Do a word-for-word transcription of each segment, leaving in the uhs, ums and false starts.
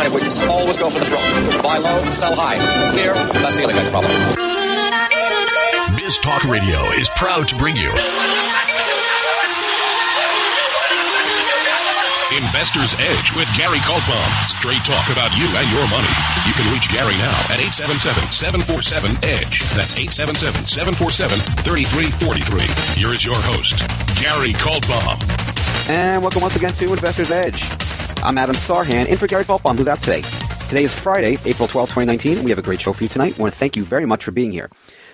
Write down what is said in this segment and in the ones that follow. kind of witness. Always go for the throat. Buy low, sell high. Fear, that's the other guy's problem. Biz Talk Radio is proud to bring you Investors Edge with Gary Kaltbaum. Straight talk about you and your money. You can reach Gary now at eight seven seven, seven four seven, EDGE. That's eight seven seven, seven four seven, three three four three. Here is your host, Gary Kaltbaum. And welcome once again to Investors Edge. I'm Adam Sarhan, in for Gary Kaltbaum, who's out today. Today is Friday, April twelfth, twenty nineteen, and we have a great show for you tonight. I want to thank you very much for being here.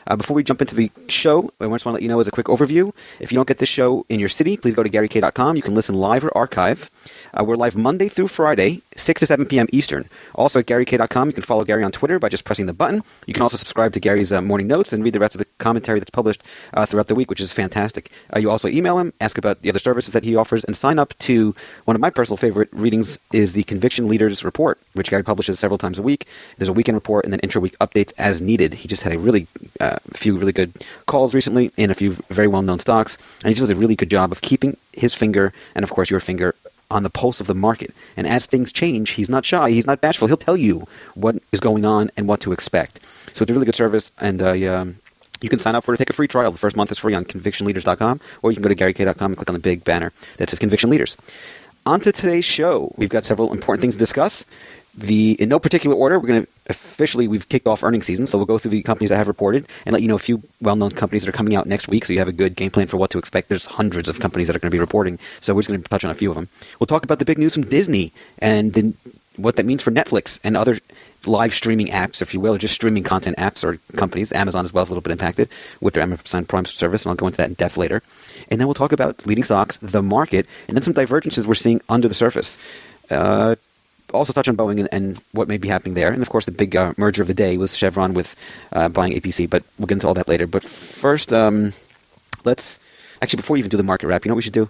Uh, before we jump into the show, I just want to let you know as a quick overview, if you don't get this show in your city, please go to Gary K dot com. You can listen live or archive. Uh, we're live Monday through Friday, six to seven p.m. Eastern. Also at Gary K dot com, you can follow Gary on Twitter by just pressing the button. You can also subscribe to Gary's uh, morning notes and read the rest of the commentary that's published uh, throughout the week, which is fantastic. Uh, you also email him, ask about the other services that he offers, and sign up to one of my personal favorite readings is the Conviction Leaders Report, which Gary publishes several times a week. There's a weekend report and then intra-week updates as needed. He just had a really... Uh, a few really good calls recently in a few very well-known stocks. And he just does a really good job of keeping his finger and, of course, your finger on the pulse of the market. And as things change, he's not shy. He's not bashful. He'll tell you what is going on and what to expect. So it's a really good service. And uh, yeah, you can sign up for it. Take a free trial. The first month is free on conviction leaders dot com, or you can go to Gary K dot com and click on the big banner that says Conviction Leaders. On to today's show. We've got several important things to discuss. The, in no particular order, we're going to officially, we've kicked off earnings season, so we'll go through the companies that have reported and let you know a few well-known companies that are coming out next week, so you have a good game plan for what to expect. There's hundreds of companies that are going to be reporting, so we're just going to touch on a few of them. We'll talk about the big news from Disney and the, what that means for Netflix and other live streaming apps, if you will, or just streaming content apps or companies. Amazon as well is a little bit impacted with their Amazon Prime service, and I'll go into that in depth later. And then we'll talk about leading stocks, the market, and then some divergences we're seeing under the surface. Uh, Also touch on Boeing and, and what may be happening there. And, of course, the big uh, merger of the day was Chevron with uh, buying A P C, but we'll get into all that later. But first, um, let's – actually, before we even do the market wrap, you know what we should do?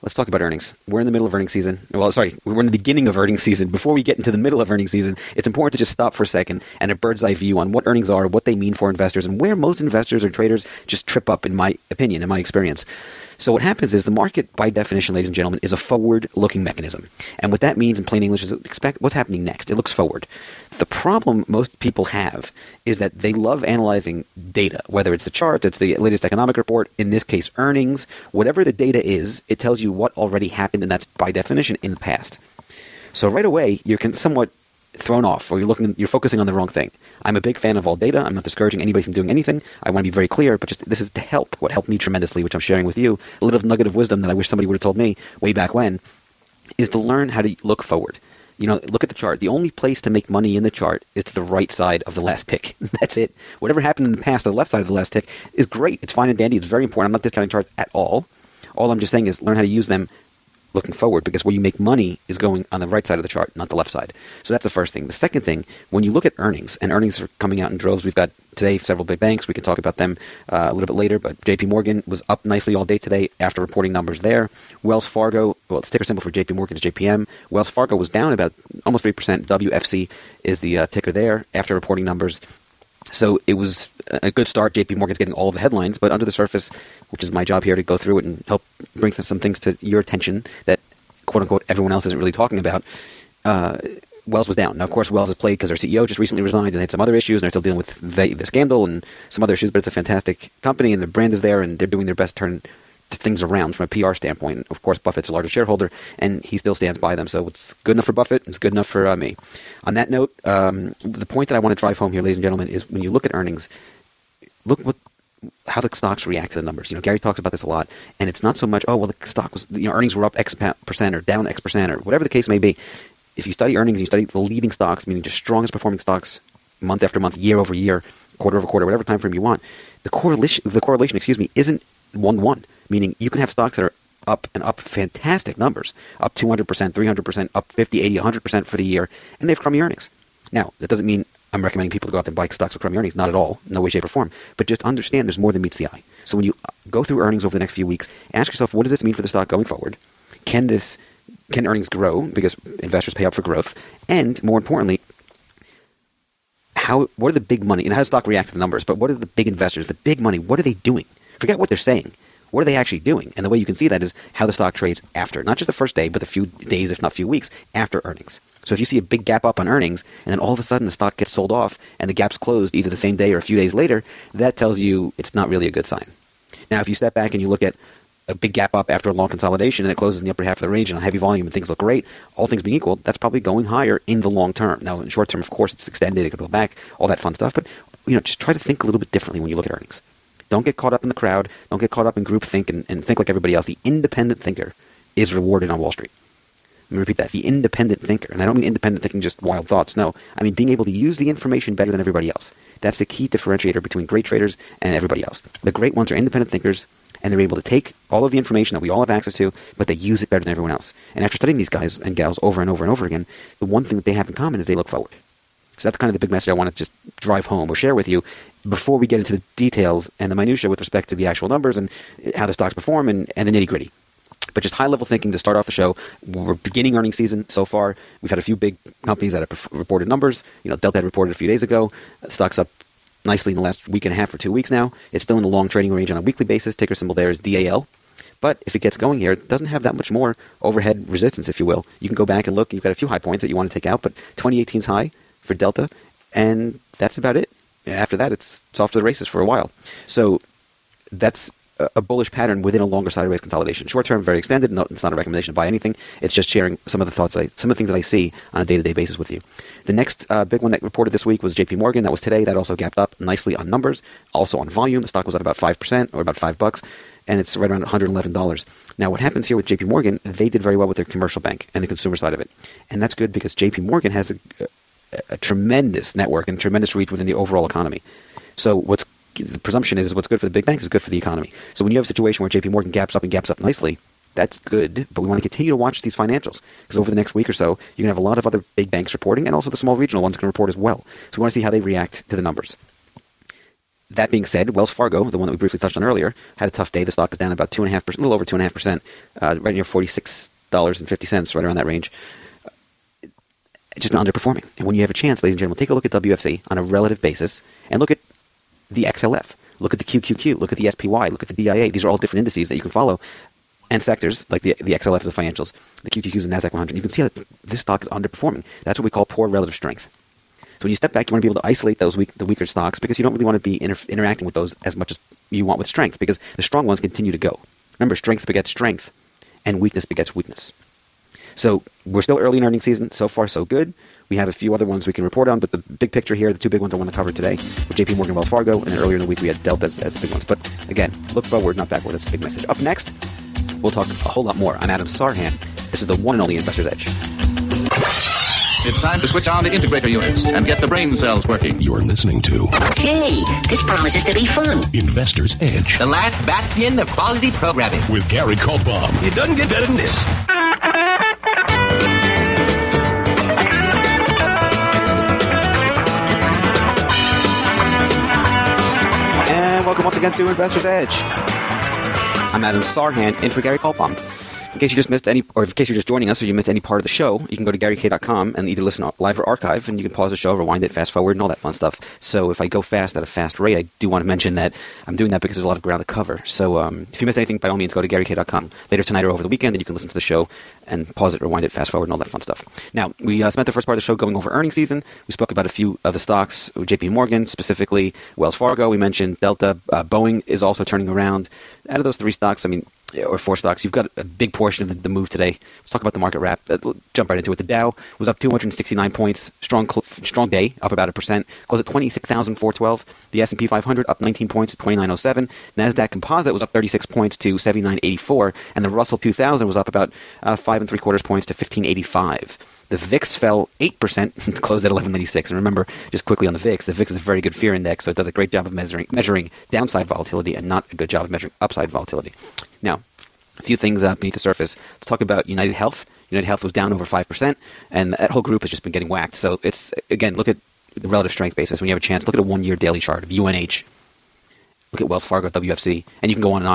Let's talk about earnings. We're in the middle of earnings season. Well, sorry, we're in the beginning of earnings season. Before we get into the middle of earnings season, it's important to just stop for a second and a bird's eye view on what earnings are, what they mean for investors, and where most investors or traders just trip up, in my opinion, in my experience. So what happens is the market, by definition, ladies and gentlemen, is a forward-looking mechanism. And what that means in plain English is expect what's happening next. It looks forward. The problem most people have is that they love analyzing data, whether it's the charts, it's the latest economic report, in this case earnings, whatever the data is, it tells you what already happened, and that's by definition in the past. So right away, you're somewhat thrown off, or you're looking, you're focusing on the wrong thing. I'm a big fan of all data. I'm not discouraging anybody from doing anything. I want to be very clear, but just this is to help, what helped me tremendously, which I'm sharing with you, a little nugget of wisdom that I wish somebody would have told me way back when, is to learn how to look forward. You know, look at the chart. The only place to make money in the chart is to the right side of the last tick. That's it. Whatever happened in the past, the left side of the last tick is great. It's fine and dandy. It's very important. I'm not discounting charts at all. All I'm just saying is learn how to use them looking forward, because where you make money is going on the right side of the chart, not the left side. So that's the first thing. The second thing, when you look at earnings, and earnings are coming out in droves. We've got today several big banks. We can talk about them uh, a little bit later, but J P Morgan was up nicely all day today after reporting numbers there. Wells Fargo, well, it's ticker symbol for J P Morgan is J P M. Wells Fargo was down about almost three percent. W F C is the uh, ticker there after reporting numbers. So it was a good start. J P Morgan's getting all of the headlines, but under the surface, which is my job here to go through it and help bring some things to your attention that, quote-unquote, everyone else isn't really talking about, uh, Wells was down. Now, of course, Wells is played because their C E O just recently resigned and they had some other issues, and they're still dealing with the, the scandal and some other issues, but it's a fantastic company, and the brand is there, and they're doing their best to turn things around from a P R standpoint. Of course, Buffett's a larger shareholder, and he still stands by them. So it's good enough for Buffett. It's good enough for uh, me. On that note, um, the point that I want to drive home here, ladies and gentlemen, is when you look at earnings, look what how the stocks react to the numbers. You know, Gary talks about this a lot, and it's not so much, oh, well, the stock was, you know, earnings were up X percent or down X percent or whatever the case may be. If you study earnings and you study the leading stocks, meaning the strongest performing stocks month after month, year over year, quarter over quarter, whatever time frame you want, the correlation, the correlation, excuse me, isn't one-to-one, meaning you can have stocks that are up and up fantastic numbers, up two hundred percent, three hundred percent, up fifty, eighty, one hundred percent for the year, and they have crummy earnings. Now, that doesn't mean I'm recommending people to go out and buy stocks with crummy earnings, not at all, no way, shape, or form, but just understand there's more than meets the eye. So when you go through earnings over the next few weeks, ask yourself, what does this mean for the stock going forward? Can this, can earnings grow, because investors pay up for growth, and more importantly, how, what are the big money, and how does stock react to the numbers, but what are the big investors, the big money, what are they doing? Forget what they're saying. What are they actually doing? And the way you can see that is how the stock trades after, not just the first day, but the few days, if not few weeks, after earnings. So if you see a big gap up on earnings, and then all of a sudden the stock gets sold off and the gap's closed either the same day or a few days later, that tells you it's not really a good sign. Now, if you step back and you look at a big gap up after a long consolidation and it closes in the upper half of the range and a heavy volume and things look great, all things being equal, that's probably going higher in the long term. Now, in short term, of course, it's extended, it could go back, all that fun stuff. But, you know, just try to think a little bit differently when you look at earnings. Don't get caught up in the crowd. Don't get caught up in groupthink and, and think like everybody else. The independent thinker is rewarded on Wall Street. Let me repeat that. The independent thinker. And I don't mean independent thinking just wild thoughts. No. I mean being able to use the information better than everybody else. That's the key differentiator between great traders and everybody else. The great ones are independent thinkers, and they're able to take all of the information that we all have access to, but they use it better than everyone else. And after studying these guys and gals over and over and over again, the one thing that they have in common is they look forward. So that's kind of the big message I want to just drive home or share with you before we get into the details and the minutia with respect to the actual numbers and how the stocks perform and, and the nitty-gritty. But just high-level thinking to start off the show. We're beginning earnings season so far. We've had a few big companies that have reported numbers. You know, Delta had reported a few days ago. Stock's up nicely in the last week and a half or two weeks now. It's still in the long trading range on a weekly basis. Ticker symbol there is D A L. But if it gets going here, it doesn't have that much more overhead resistance, if you will. You can go back and look. You've got a few high points that you want to take out, but twenty eighteen's high for Delta, and that's about it. After that, it's, it's off to the races for a while. So that's a, a bullish pattern within a longer sideways consolidation. Short term, very extended. No, it's not a recommendation to buy anything. It's just sharing some of the thoughts, that I, some of the things that I see on a day-to-day basis with you. The next uh, big one that reported this week was J P Morgan. That was today. That also gapped up nicely on numbers, also on volume. The stock was at about five percent or about five bucks, and it's right around one hundred eleven dollars. Now, what happens here with J P Morgan, they did very well with their commercial bank and the consumer side of it. And that's good because J P Morgan has a... a a tremendous network and tremendous reach within the overall economy. So what's the presumption is, is what's good for the big banks is good for the economy. So when you have a situation where J P Morgan gaps up and gaps up nicely, that's good, but we want to continue to watch these financials because over the next week or so, you're going to have a lot of other big banks reporting and also the small regional ones can report as well. So we want to see how they react to the numbers. That being said, Wells Fargo, the one that we briefly touched on earlier, had a tough day. The stock is down about two point five percent, a little over two point five percent, uh, right near forty-six dollars and fifty cents, right around that range. Just been underperforming. And when you have a chance, ladies and gentlemen, take a look at W F C on a relative basis and look at the X L F, look at the Q Q Q, look at the S P Y, look at the D I A. These are all different indices that you can follow and sectors like the, the X L F is the financials, the Q Q Q is the NASDAQ one hundred. You can see how this stock is underperforming. That's what we call poor relative strength. So when you step back, you want to be able to isolate those weak, the weaker stocks because you don't really want to be inter- interacting with those as much as you want with strength because the strong ones continue to go. Remember, strength begets strength and weakness begets weakness. So we're still early in earnings season. So far, so good. We have a few other ones we can report on, but the big picture here, the two big ones I want to cover today, with J P Morgan, Wells Fargo, and earlier in the week we had Delta as, as the big ones. But again, look forward, not backward. That's a big message. Up next, we'll talk a whole lot more. I'm Adam Sarhan. This is the one and only Investor's Edge. It's time to switch on the integrator units and get the brain cells working. You're listening to... Hey, this promises to be fun. Investor's Edge. The last bastion of quality programming. With Gary Kaltbaum. It doesn't get better than this. And welcome once again to Investor's Edge. I'm Adam Sarhan, in for Gary Kaltbaum. In case you just missed any, or in case you're just joining us or you missed any part of the show, you can go to Gary K dot com and either listen live or archive, and you can pause the show, rewind it, fast forward, and all that fun stuff. So if I go fast at a fast rate, I do want to mention that I'm doing that because there's a lot of ground to cover. So um, if you missed anything, by all means, go to Gary K dot com later tonight or over the weekend, and you can listen to the show and pause it, rewind it, fast forward, and all that fun stuff. Now, we uh, spent the first part of the show going over earnings season. We spoke about a few of the stocks, J P Morgan, specifically Wells Fargo. We mentioned Delta. Uh, Boeing is also turning around. Out of those three stocks, I mean, or four stocks, you've got a big portion of the, the move today. Let's talk about the market wrap. We'll jump right into it. The Dow was up two hundred sixty-nine points, strong strong day, up about a percent, closed at twenty-six thousand four hundred twelve. The S and P five hundred up nineteen points to twenty-nine oh seven. NASDAQ Composite was up thirty-six points to seventy-nine eighty-four, and the Russell two thousand was up about uh, five and three quarters points to fifteen eighty-five. The V I X fell eight percent, closed at eleven ninety-six. And remember, just quickly on the V I X, the V I X is a very good fear index, so it does a great job of measuring, measuring downside volatility and not a good job of measuring upside volatility. Now, a few things uh, beneath the surface. Let's talk about United Health. United Health was down over five percent, and that whole group has just been getting whacked. So it's, again, look at the relative strength basis. When you have a chance, look at a one-year daily chart of U N H. Look at Wells Fargo, W F C, and you can go on and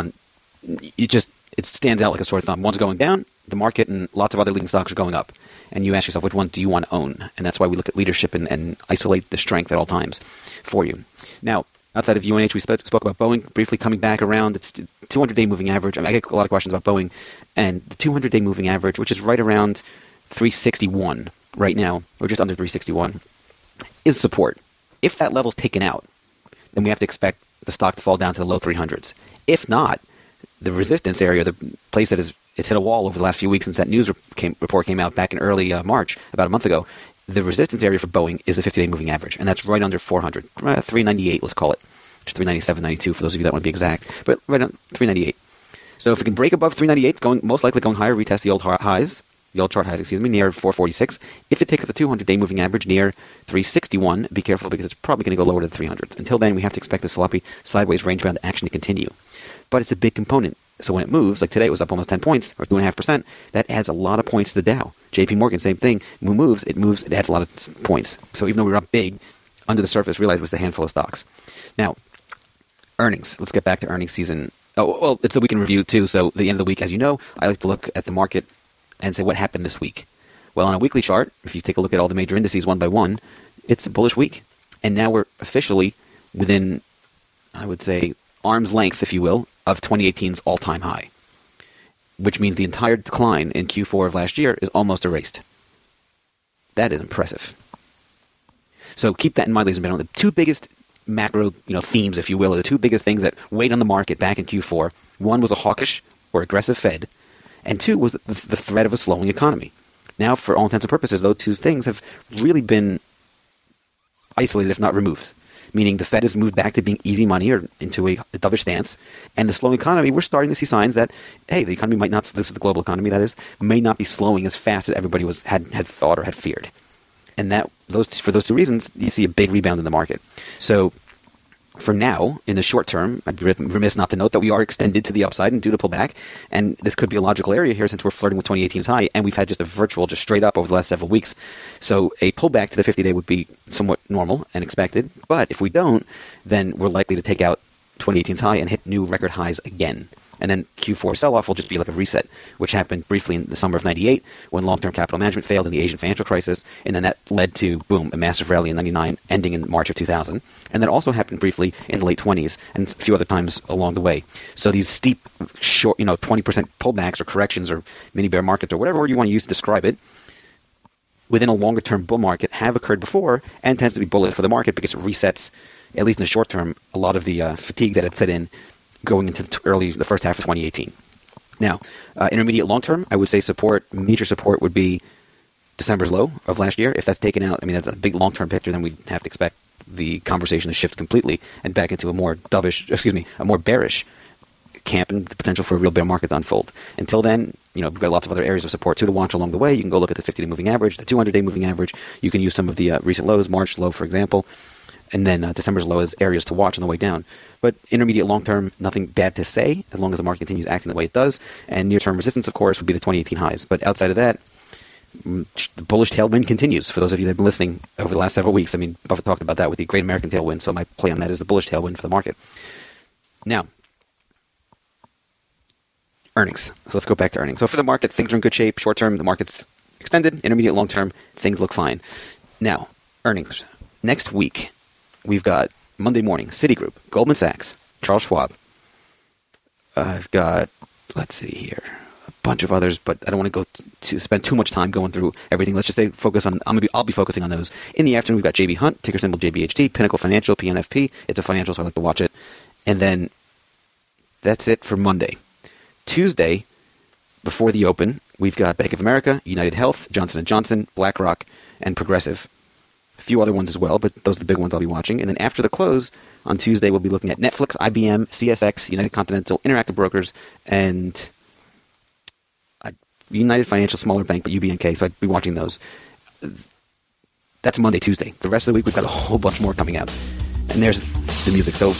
on. It just it stands out like a sore thumb. One's going down, the market and lots of other leading stocks are going up. And you ask yourself, which one do you want to own? And that's why we look at leadership and, and isolate the strength at all times for you. Now, Outside of U N H, we spoke about Boeing briefly coming back around. It's two hundred day moving average. I mean, I get a lot of questions about Boeing. And the two hundred day moving average, which is right around three sixty-one right now, or just under three sixty-one, is support. If that level's taken out, then we have to expect the stock to fall down to the low three hundreds. If not, the resistance area, the place that is it's hit a wall over the last few weeks since that news came, report came out back in early uh, March, about a month ago, the resistance area for Boeing is the fifty day moving average, and that's right under four hundred, three ninety-eight, let's call it, three ninety-seven ninety-two for those of you that want to be exact, but right on three ninety-eight. So if we can break above three ninety-eight, it's going most likely going higher, retest the old highs, the old chart highs, excuse me, near four forty-six. If it takes the two hundred day moving average near three sixty-one, be careful because it's probably going to go lower to the three hundreds. Until then, we have to expect the sloppy sideways range-bound action to continue. But it's a big component. So when it moves, like today it was up almost ten points, or two point five percent, that adds a lot of points to the Dow. J P Morgan, same thing. When it moves, it moves, it adds a lot of points. So even though we were up big, under the surface, realize it was a handful of stocks. Now, earnings. Let's get back to earnings season. Oh, well, it's the weekend review too. So at the end of the week, as you know, I like to look at the market and say what happened this week. Well, on a weekly chart, if you take a look at all the major indices one by one, it's a bullish week. And now we're officially within, I would say, arm's length, if you will, of twenty eighteen's all-time high, which means the entire decline in Q four of last year is almost erased. That is impressive. So keep that in mind, ladies and gentlemen. The two biggest macro, you know, themes, if you will, are the two biggest things that weighed on the market back in Q four. One was a hawkish or aggressive Fed, and two was the, the threat of a slowing economy. Now, for all intents and purposes, those two things have really been isolated, if not removed. Meaning the Fed has moved back to being easy money or into a, a dovish stance. And the slowing economy, we're starting to see signs that, hey, the economy might not, this is the global economy, that is, may not be slowing as fast as everybody was had, had thought or had feared. And that those for those two reasons, you see a big rebound in the market. So for now, in the short term, I'd be remiss not to note that we are extended to the upside and due to pull back. And this could be a logical area here since we're flirting with twenty eighteen's high, and we've had just a virtual just straight up over the last several weeks. So a pullback to the fifty-day would be somewhat normal and expected. But if we don't, then we're likely to take out twenty eighteen's high and hit new record highs again. And then Q four sell-off will just be like a reset, which happened briefly in the summer of ninety-eight when long-term capital management failed in the Asian financial crisis. And then that led to, boom, a massive rally in ninety-nine ending in March of two thousand. And that also happened briefly in the late twenties and a few other times along the way. So these steep, short, you know, twenty percent pullbacks or corrections or mini bear markets or whatever word you want to use to describe it, within a longer-term bull market have occurred before and tends to be bullish for the market because it resets, at least in the short term, a lot of the uh, fatigue that had set in going into the early, the first half of twenty eighteen. Now, uh, intermediate long term, I would say support, major support would be December's low of last year. If that's taken out, I mean, that's a big long-term picture, then we'd have to expect the conversation to shift completely and back into a more dovish, excuse me, a more bearish camp and the potential for a real bear market to unfold. Until then, you know, we've got lots of other areas of support too to watch along the way. You can go look at the fifty-day moving average, the two hundred-day moving average. You can use some of the uh, recent lows, March low, for example. And then uh, December's low as areas to watch on the way down. But intermediate long-term, nothing bad to say as long as the market continues acting the way it does. And near-term resistance, of course, would be the twenty eighteen highs. But outside of that, the bullish tailwind continues for those of you that have been listening over the last several weeks. I mean, Buffett talked about that with the Great American Tailwind, so my play on that is the bullish tailwind for the market. Now, earnings. So let's go back to earnings. So for the market, things are in good shape. Short-term, the market's extended. Intermediate long-term, things look fine. Now, earnings. Next week, we've got Monday morning, Citigroup, Goldman Sachs, Charles Schwab. I've got, let's see here, a bunch of others, but I don't want to go t- to spend too much time going through everything. Let's just say focus on, I'm gonna be, I'll be focusing on those. In the afternoon, we've got J B Hunt, ticker symbol J B H T, Pinnacle Financial, P N F P. It's a financial, so I like to watch it. And then that's it for Monday. Tuesday, before the open, we've got Bank of America, United Health, Johnson and Johnson, BlackRock, and Progressive. A few other ones as well, but those are the big ones I'll be watching. And then after the close, on Tuesday, we'll be looking at Netflix, I B M, C S X, United Continental, Interactive Brokers, and United Financial, smaller bank, but U B N K. So I'd be watching those. That's Monday, Tuesday. The rest of the week, we've got a whole bunch more coming out. And there's the music. So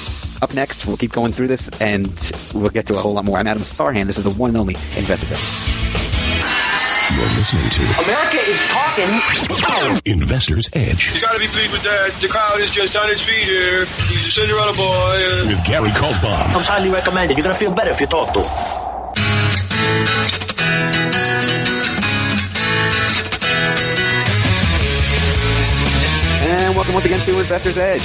up next, we'll keep going through this, and we'll get to a whole lot more. I'm Adam Sarhan. This is the one and only Investors Edge. You're listening to America is Talking Investors Edge. You got to be pleased with that. The crowd is just on its feet here. He's a Cinderella boy. With Gary Kaltbaum. I'm highly recommended. You're going to feel better if you talk to him. And welcome once again to Investors Edge.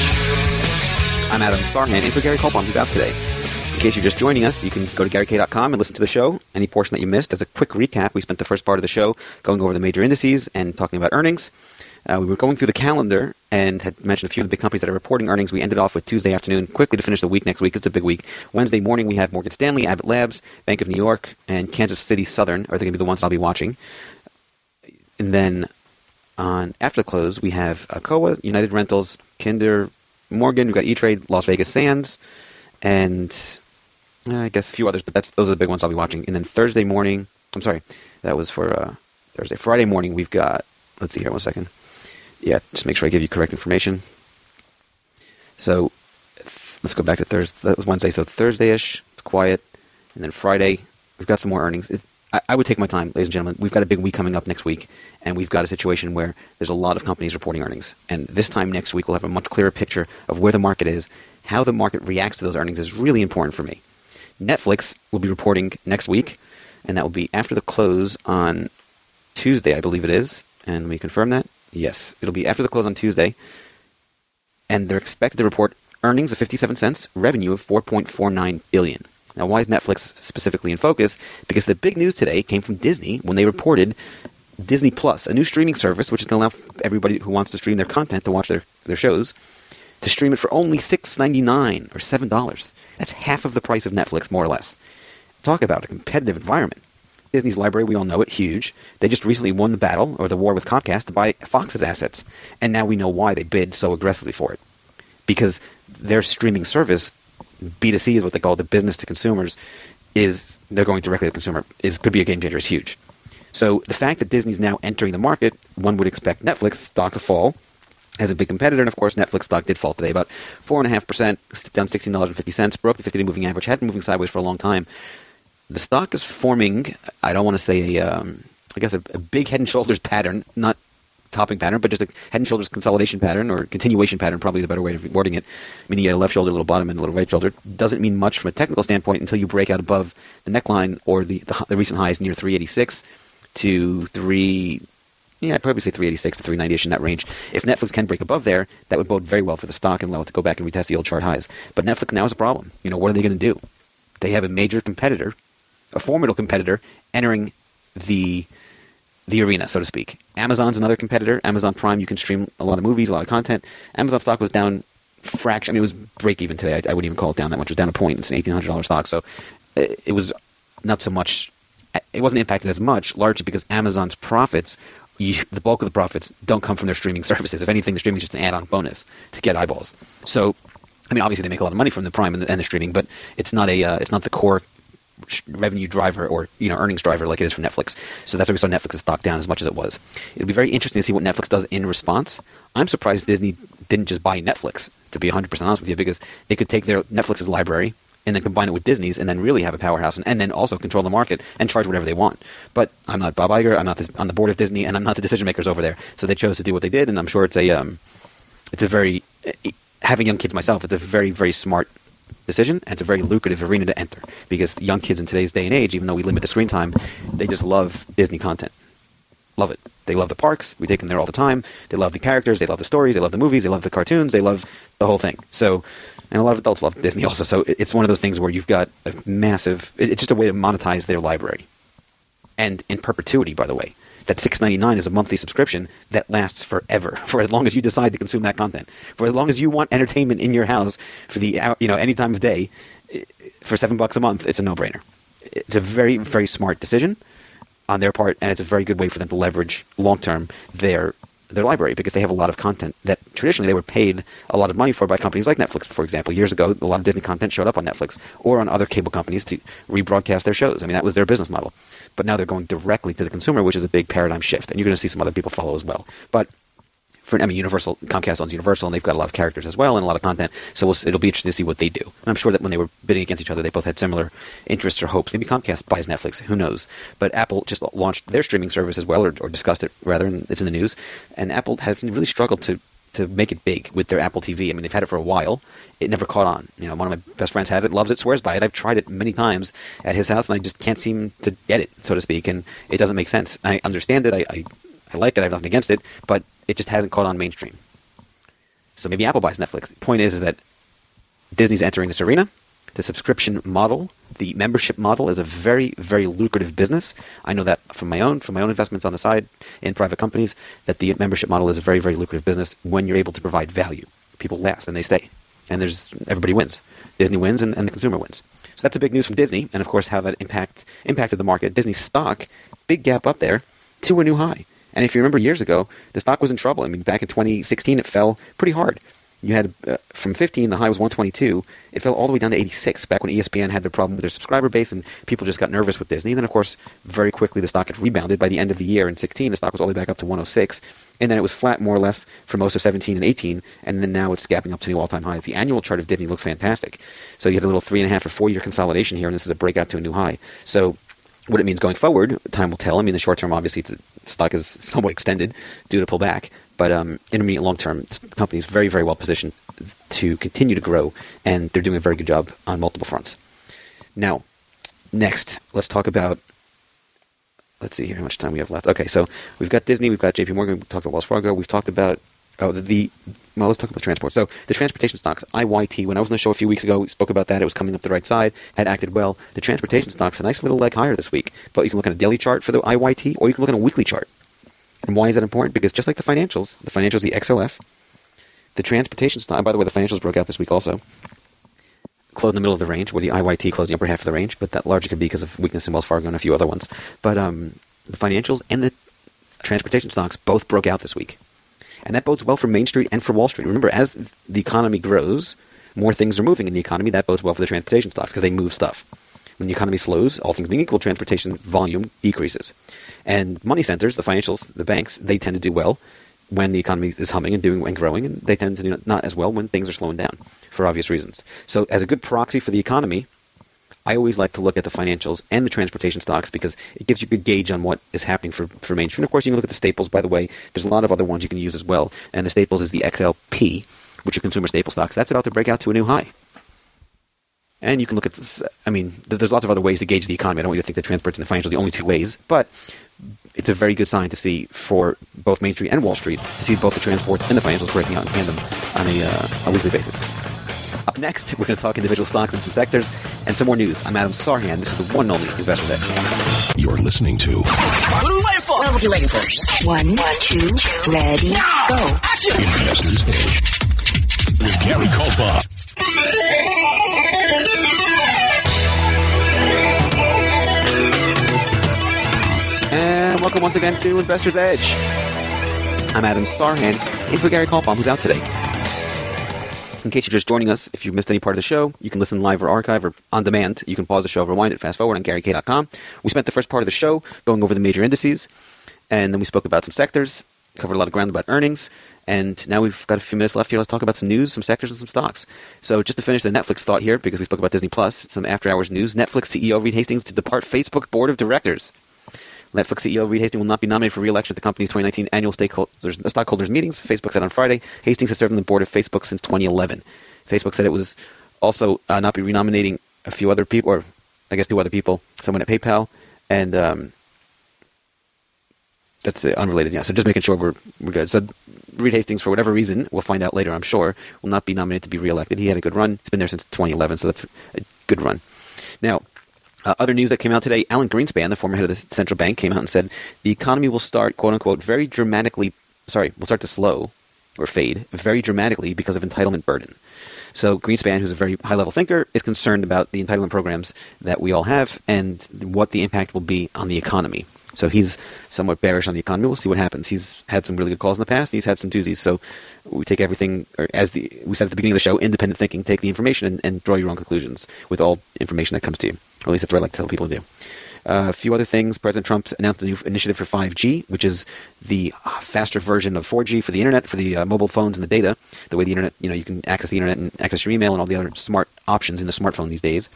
I'm Adam Sarhan, and for Gary Kaltbaum, who's out today. In case you're just joining us, you can go to Gary K dot com and listen to the show. Any portion that you missed, as a quick recap, we spent the first part of the show going over the major indices and talking about earnings. Uh, we were going through the calendar and had mentioned a few of the big companies that are reporting earnings. We ended off with Tuesday afternoon, quickly to finish the week next week. It's a big week. Wednesday morning, we have Morgan Stanley, Abbott Labs, Bank of New York, and Kansas City Southern are going to be the ones I'll be watching. And then on after the close, we have Alcoa, United Rentals, Kinder Morgan. We've got E-Trade, Las Vegas Sands, and I guess a few others, but that's those are the big ones I'll be watching. And then Thursday morning, I'm sorry, that was for uh, Thursday. Friday morning, we've got, let's see here, one second. Yeah, just make sure I give you correct information. So let's go back to Thursday. That was Wednesday, so Thursday-ish, it's quiet. And then Friday, we've got some more earnings. It, I, I would take my time, ladies and gentlemen. We've got a big week coming up next week, and we've got a situation where there's a lot of companies reporting earnings. And this time next week, we'll have a much clearer picture of where the market is. How the market reacts to those earnings is really important for me. Netflix will be reporting next week, and that will be after the close on Tuesday, I believe it is. And let me confirm that. Yes, it'll be after the close on Tuesday, and they're expected to report earnings of fifty-seven cents, revenue of four point four nine billion dollars. Now, why is Netflix specifically in focus? Because the big news today came from Disney when they reported Disney Plus, a new streaming service which is going to allow everybody who wants to stream their content to watch their, their shows, to stream it for only six ninety-nine or seven dollars. That's half of the price of Netflix, more or less. Talk about a competitive environment. Disney's library, we all know it, huge. They just recently won the battle, or the war with Comcast, to buy Fox's assets. And now we know why they bid so aggressively for it. Because their streaming service, B two C is what they call the business to consumers, is they're going directly to the consumer, is could be a game changer, is huge. So the fact that Disney's now entering the market, one would expect Netflix stock to fall as a big competitor. And of course, Netflix stock did fall today, about four point five percent, down sixteen dollars and fifty cents, broke the fifty-day moving average, has been moving sideways for a long time. The stock is forming, I don't want to say a, um, I guess a, a big head and shoulders pattern, not topping pattern, but just a head and shoulders consolidation pattern or continuation pattern probably is a better way of wording it. Meaning you got a left shoulder, a little bottom, and a little right shoulder. Doesn't mean much from a technical standpoint until you break out above the neckline or the, the, the recent highs near three eighty-six to three, yeah, I'd probably say three eighty-six to three ninety-ish in that range. If Netflix can break above there, that would bode very well for the stock and allow it to go back and retest the old chart highs. But Netflix now is a problem. You know, what are they going to do? They have a major competitor, a formidable competitor entering the the arena, so to speak. Amazon's another competitor. Amazon Prime, you can stream a lot of movies, a lot of content. Amazon stock was down fraction. I mean, it was break even today. I, I wouldn't even call it down that much. It was down a point. It's an eighteen hundred dollars stock, so it, it was not so much. It wasn't impacted as much, largely because Amazon's profits, you, the bulk of the profits, don't come from their streaming services. If anything, the streaming is just an add-on bonus to get eyeballs. So, I mean, obviously they make a lot of money from the Prime and the, and the streaming, but it's not a uh, it's not the core revenue driver or you know earnings driver like it is for Netflix. So that's why we saw Netflix's stock down as much as it was. It'll be very interesting to see what Netflix does in response. I'm surprised Disney didn't just buy Netflix, to be one hundred percent honest with you, because they could take their Netflix's library and then combine it with Disney's and then really have a powerhouse and, and then also control the market and charge whatever they want. But I'm not Bob Iger, I'm not this, on the board of Disney, and I'm not the decision makers over there. So they chose to do what they did, and I'm sure it's a um, it's a very, having young kids myself, it's a very, very smart decision, and it's a very lucrative arena to enter because young kids in today's day and age, even though we limit the screen time, they just love Disney content. Love it. They love the parks. We take them there all the time. They love the characters. They love the stories. They love the movies. They love the cartoons. They love the whole thing. So, and a lot of adults love Disney also. So it's one of those things where you've got a massive, it's just a way to monetize their library. And in perpetuity, by the way, that six ninety-nine is a monthly subscription that lasts forever, for as long as you decide to consume that content, for as long as you want entertainment in your house for the you know any time of day, for seven bucks a month, it's a no-brainer. It's a very, very smart decision on their part, and it's a very good way for them to leverage long-term their their library because they have a lot of content that traditionally they were paid a lot of money for by companies like Netflix, for example. Years ago, a lot of Disney content showed up on Netflix or on other cable companies to rebroadcast their shows. I mean, that was their business model. But now they're going directly to the consumer, which is a big paradigm shift. And you're going to see some other people follow as well. But for, I mean, Universal, Comcast owns Universal, and they've got a lot of characters as well and a lot of content. So we'll, it'll be interesting to see what they do. And I'm sure that when they were bidding against each other, they both had similar interests or hopes. Maybe Comcast buys Netflix. Who knows? But Apple just launched their streaming service as well, or, or discussed it, rather, and it's in the news. And Apple has really struggled to to make it big with their Apple T V. I mean, they've had it for a while. It never caught on. You know, one of my best friends has it, loves it, swears by it. I've tried it many times at his house, and I just can't seem to get it, so to speak, and it doesn't make sense. I understand it. I, I, I like it. I have nothing against it, but it just hasn't caught on mainstream. So maybe Apple buys Netflix. The point is, is that Disney's entering this arena. The subscription model, the membership model is a very, very lucrative business. I know that from my own, from my own investments on the side in private companies, that the membership model is a very, very lucrative business when you're able to provide value. People last and they stay. And there's everybody wins. Disney wins and, and the consumer wins. So that's the big news from Disney, and of course how that impact impacted the market. Disney stock, big gap up there to a new high. And if you remember years ago, the stock was in trouble. I mean, back in twenty sixteen, it fell pretty hard. You had uh, from fifteen, the high was one twenty-two. It fell all the way down to eighty-six back when E S P N had their problem with their subscriber base and people just got nervous with Disney. And then, of course, very quickly the stock had rebounded. By the end of the year in sixteen, the stock was all the way back up to one oh six. And then it was flat more or less for most of seventeen and eighteen. And then now it's gapping up to new all-time highs. The annual chart of Disney looks fantastic. So you had a little three and a half or four-year consolidation here, and this is a breakout to a new high. So what it means going forward, time will tell. I mean, the short term, obviously, the stock is somewhat extended due to pullback. But um, intermediate and long term, the company is very, very well positioned to continue to grow, and they're doing a very good job on multiple fronts. Now, next, let's talk about, let's see here how much time we have left. Okay, so we've got Disney, we've got J P Morgan, we've talked about Wells Fargo, we've talked about Oh, the, the well, let's talk about transport. So the transportation stocks, I Y T, when I was on the show a few weeks ago, we spoke about that. It was coming up the right side, had acted well. The transportation stocks, a nice little leg higher this week. But you can look on a daily chart for the I Y T, or you can look on a weekly chart. And why is that important? Because just like the financials, the financials, the X L F, the transportation stock, by the way, the financials broke out this week also. Closed in the middle of the range, where the I Y T closed in the upper half of the range, but that largely could be because of weakness in Wells Fargo and a few other ones. But um, the financials and the transportation stocks both broke out this week. And that bodes well for Main Street and for Wall Street. Remember, as the economy grows, more things are moving in the economy. That bodes well for the transportation stocks because they move stuff. When the economy slows, all things being equal, transportation volume decreases. And money centers, the financials, the banks, they tend to do well when the economy is humming and doing and growing, and they tend to do not as well when things are slowing down for obvious reasons. So as a good proxy for the economy, I always like to look at the financials and the transportation stocks because it gives you a good gauge on what is happening for, for Main Street. And of course, you can look at the staples, by the way. There's a lot of other ones you can use as well. And the staples is the X L P, which are consumer staple stocks. That's about to break out to a new high. And you can look at this. I mean, there's lots of other ways to gauge the economy. I don't want you to think that transports and the financials are the only two ways. But it's a very good sign to see for both Main Street and Wall Street to see both the transports and the financials breaking out in tandem on a, uh, a weekly basis. Up next, we're going to talk individual stocks and some sectors and some more news. I'm Adam Sarhan. This is the one and only Investors Edge. You're listening to... What are we waiting for? What are we waiting for? One, two, two, ready, now. Go. Action! Investors Edge with Gary Kaltbaum. And welcome once again to Investors Edge. I'm Adam Sarhan, in for Gary Kaltbaum, who's out today. In case you're just joining us, if you missed any part of the show, you can listen live or archive or on demand. You can pause the show, rewind it, fast forward on Gary K dot com. We spent the first part of the show going over the major indices, and then we spoke about some sectors, covered a lot of ground about earnings, and now we've got a few minutes left here. Let's talk about some news, some sectors, and some stocks. So just to finish the Netflix thought here, because we spoke about Disney Plus, some after-hours news. Netflix C E O Reed Hastings to depart Facebook board of directors. Netflix C E O Reed Hastings will not be nominated for re-election at the company's twenty nineteen annual stakeholders, stockholders meetings, Facebook said on Friday. Hastings has served on the board of Facebook since twenty eleven. Facebook said it was also uh, not be renominating a few other people, or I guess two other people, someone at PayPal, and um, that's uh, unrelated. Yeah, so just making sure we're, we're good. So Reed Hastings, for whatever reason, we'll find out later, I'm sure, will not be nominated to be re-elected. He had a good run. He's been there since twenty eleven, so that's a good run. Now, Uh, other news that came out today, Alan Greenspan, the former head of the central bank, came out and said the economy will start, quote-unquote, very dramatically – sorry, will start to slow or fade very dramatically because of entitlement burden. So Greenspan, who's a very high-level thinker, is concerned about the entitlement programs that we all have and what the impact will be on the economy. So he's somewhat bearish on the economy. We'll see what happens. He's had some really good calls in the past. He's had some doozies. So we take everything, or as the, we said at the beginning of the show, independent thinking. Take the information and, and draw your own conclusions with all information that comes to you. Or at least that's what I like to tell people to do. Uh, a few other things. President Trump announced a new initiative for five G, which is the faster version of four G for the internet, for the uh, mobile phones and the data. The way the internet, you know, you can access the internet and access your email and all the other smart options in the smartphone these days.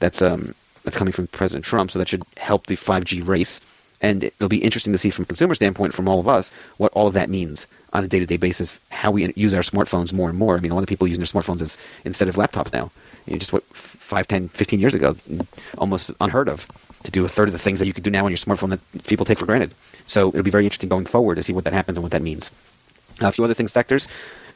That's um, that's coming from President Trump. So that should help the five G race. And it'll be interesting to see from a consumer standpoint, from all of us, what all of that means on a day-to-day basis, how we use our smartphones more and more. I mean, a lot of people are using their smartphones as, instead of laptops now. You know, just what, five, ten, fifteen years ago, almost unheard of to do a third of the things that you could do now on your smartphone that people take for granted. So it'll be very interesting going forward to see what that happens and what that means. Uh, a few other things, sectors.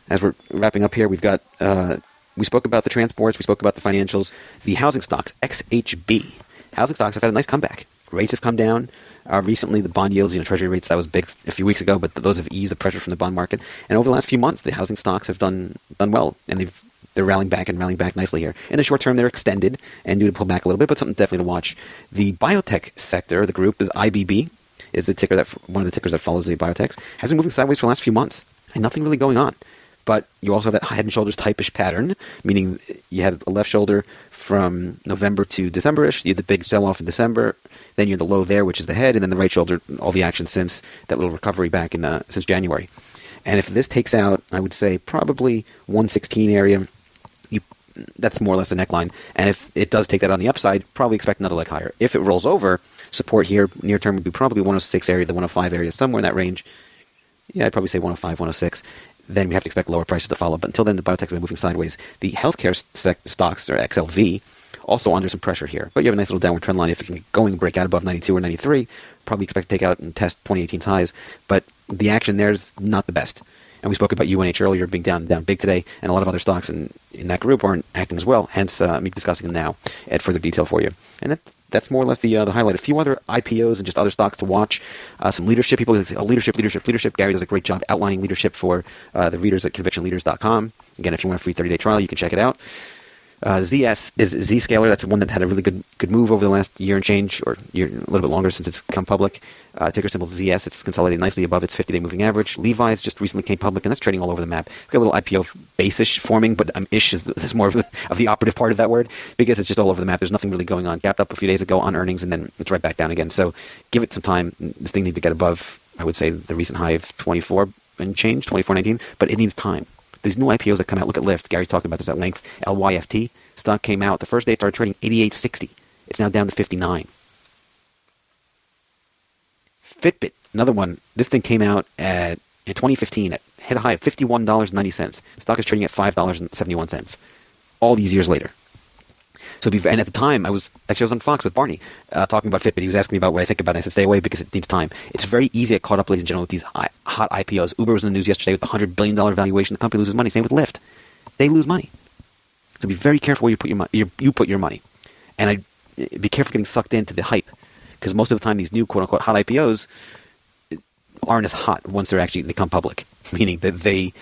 As we're wrapping up here, we've got uh, We spoke about the transports. We spoke about the financials. The housing stocks, X H B. Housing stocks have had a nice comeback. Rates have come down. Uh, recently, the bond yields, you know, treasury rates, that was big a few weeks ago, but those have eased the pressure from the bond market. And over the last few months, the housing stocks have done done well, and they've, they're rallying back and rallying back nicely here. In the short term, they're extended and due to pull back a little bit, but something definitely to watch. The biotech sector, the group is I B B, is the ticker that one of the tickers that follows the biotechs, has been moving sideways for the last few months, and nothing really going on. But you also have that head and shoulders type-ish pattern, meaning you had a left shoulder from November to December-ish. You had the big sell-off in December. Then you had the low there, which is the head, and then the right shoulder, all the action since that little recovery back in uh, since January. And if this takes out, I would say probably one sixteen area, you, that's more or less the neckline. And if it does take that on the upside, probably expect another leg higher. If it rolls over, support here near-term would be probably one oh six area, the one oh five area, somewhere in that range. Yeah, I'd probably say one oh five, one oh six. Then we have to expect lower prices to follow. But until then, the biotechs have been moving sideways. The healthcare sec- stocks, or X L V, also under some pressure here. But you have a nice little downward trend line. If it can go and break out above ninety-two or ninety-three, probably expect to take out and test twenty eighteen's highs. But the action there is not the best. And we spoke about U N H earlier being down down big today, and a lot of other stocks in, in that group aren't acting as well. Hence, uh, me discussing them now at further detail for you. And that's, that's more or less the uh, the highlight. A few other I P Os and just other stocks to watch. Uh, some leadership people. Leadership, leadership, leadership. Gary does a great job outlining leadership for uh, the readers at conviction leaders dot com. Again, if you want a free thirty-day trial, you can check it out. Uh, Z S is Zscaler. That's one that had a really good good move over the last year and change, or year, a little bit longer since it's come public. Uh, ticker symbol Z S. It's consolidated nicely above its fifty-day moving average. Levi's just recently came public, and that's trading all over the map. It's got a little I P O base-ish forming, but um, ish is, is more of the, of the operative part of that word because it's just all over the map. There's nothing really going on. Gapped up a few days ago on earnings, and then it's right back down again. So give it some time. This thing needs to get above, I would say, the recent high of twenty-four and change, twenty-four nineteen, but it needs time. These new I P Os that come out, look at LYFT. Gary's talking about this at length. L Y F T stock came out. The first day it started trading eighty-eight sixty. It's now down to fifty-nine. Fitbit, another one. This thing came out at in twenty fifteen at hit a high of fifty-one dollars and ninety cents. Stock is trading at five dollars and seventy-one cents. All these years later. So, and at the time, I was actually I was on Fox with Barney uh, talking about Fitbit. He was asking me about what I think about it. I said, stay away because it needs time. It's very easy. I caught up, ladies and gentlemen, with these hot I P Os. Uber was in the news yesterday with a one hundred billion dollars valuation. The company loses money. Same with Lyft. They lose money. So be very careful where you put your, mo- your, you put your money. And I, be careful getting sucked into the hype because most of the time these new quote-unquote hot I P Os aren't as hot once they're actually they come public, meaning that they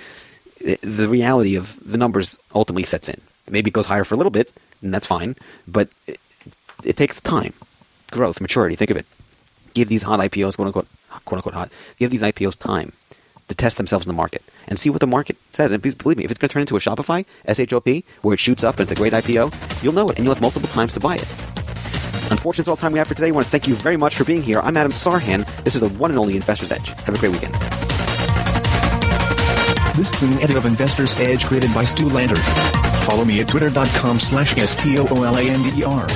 the reality of the numbers ultimately sets in. Maybe it goes higher for a little bit, and that's fine, but it, it takes time. Growth, maturity, think of it. Give these hot I P Os, quote-unquote, quote-unquote hot, give these I P Os time to test themselves in the market and see what the market says. And please believe me, if it's going to turn into a Shopify, S H O P, where it shoots up and it's a great I P O, you'll know it, and you'll have multiple times to buy it. Unfortunately, it's all the time we have for today. I want to thank you very much for being here. I'm Adam Sarhan. This is the one and only Investor's Edge. Have a great weekend. This clean edit of Investor's Edge created by Stu Lander. Follow me at twitter dot com slash S T O O L A N D E R.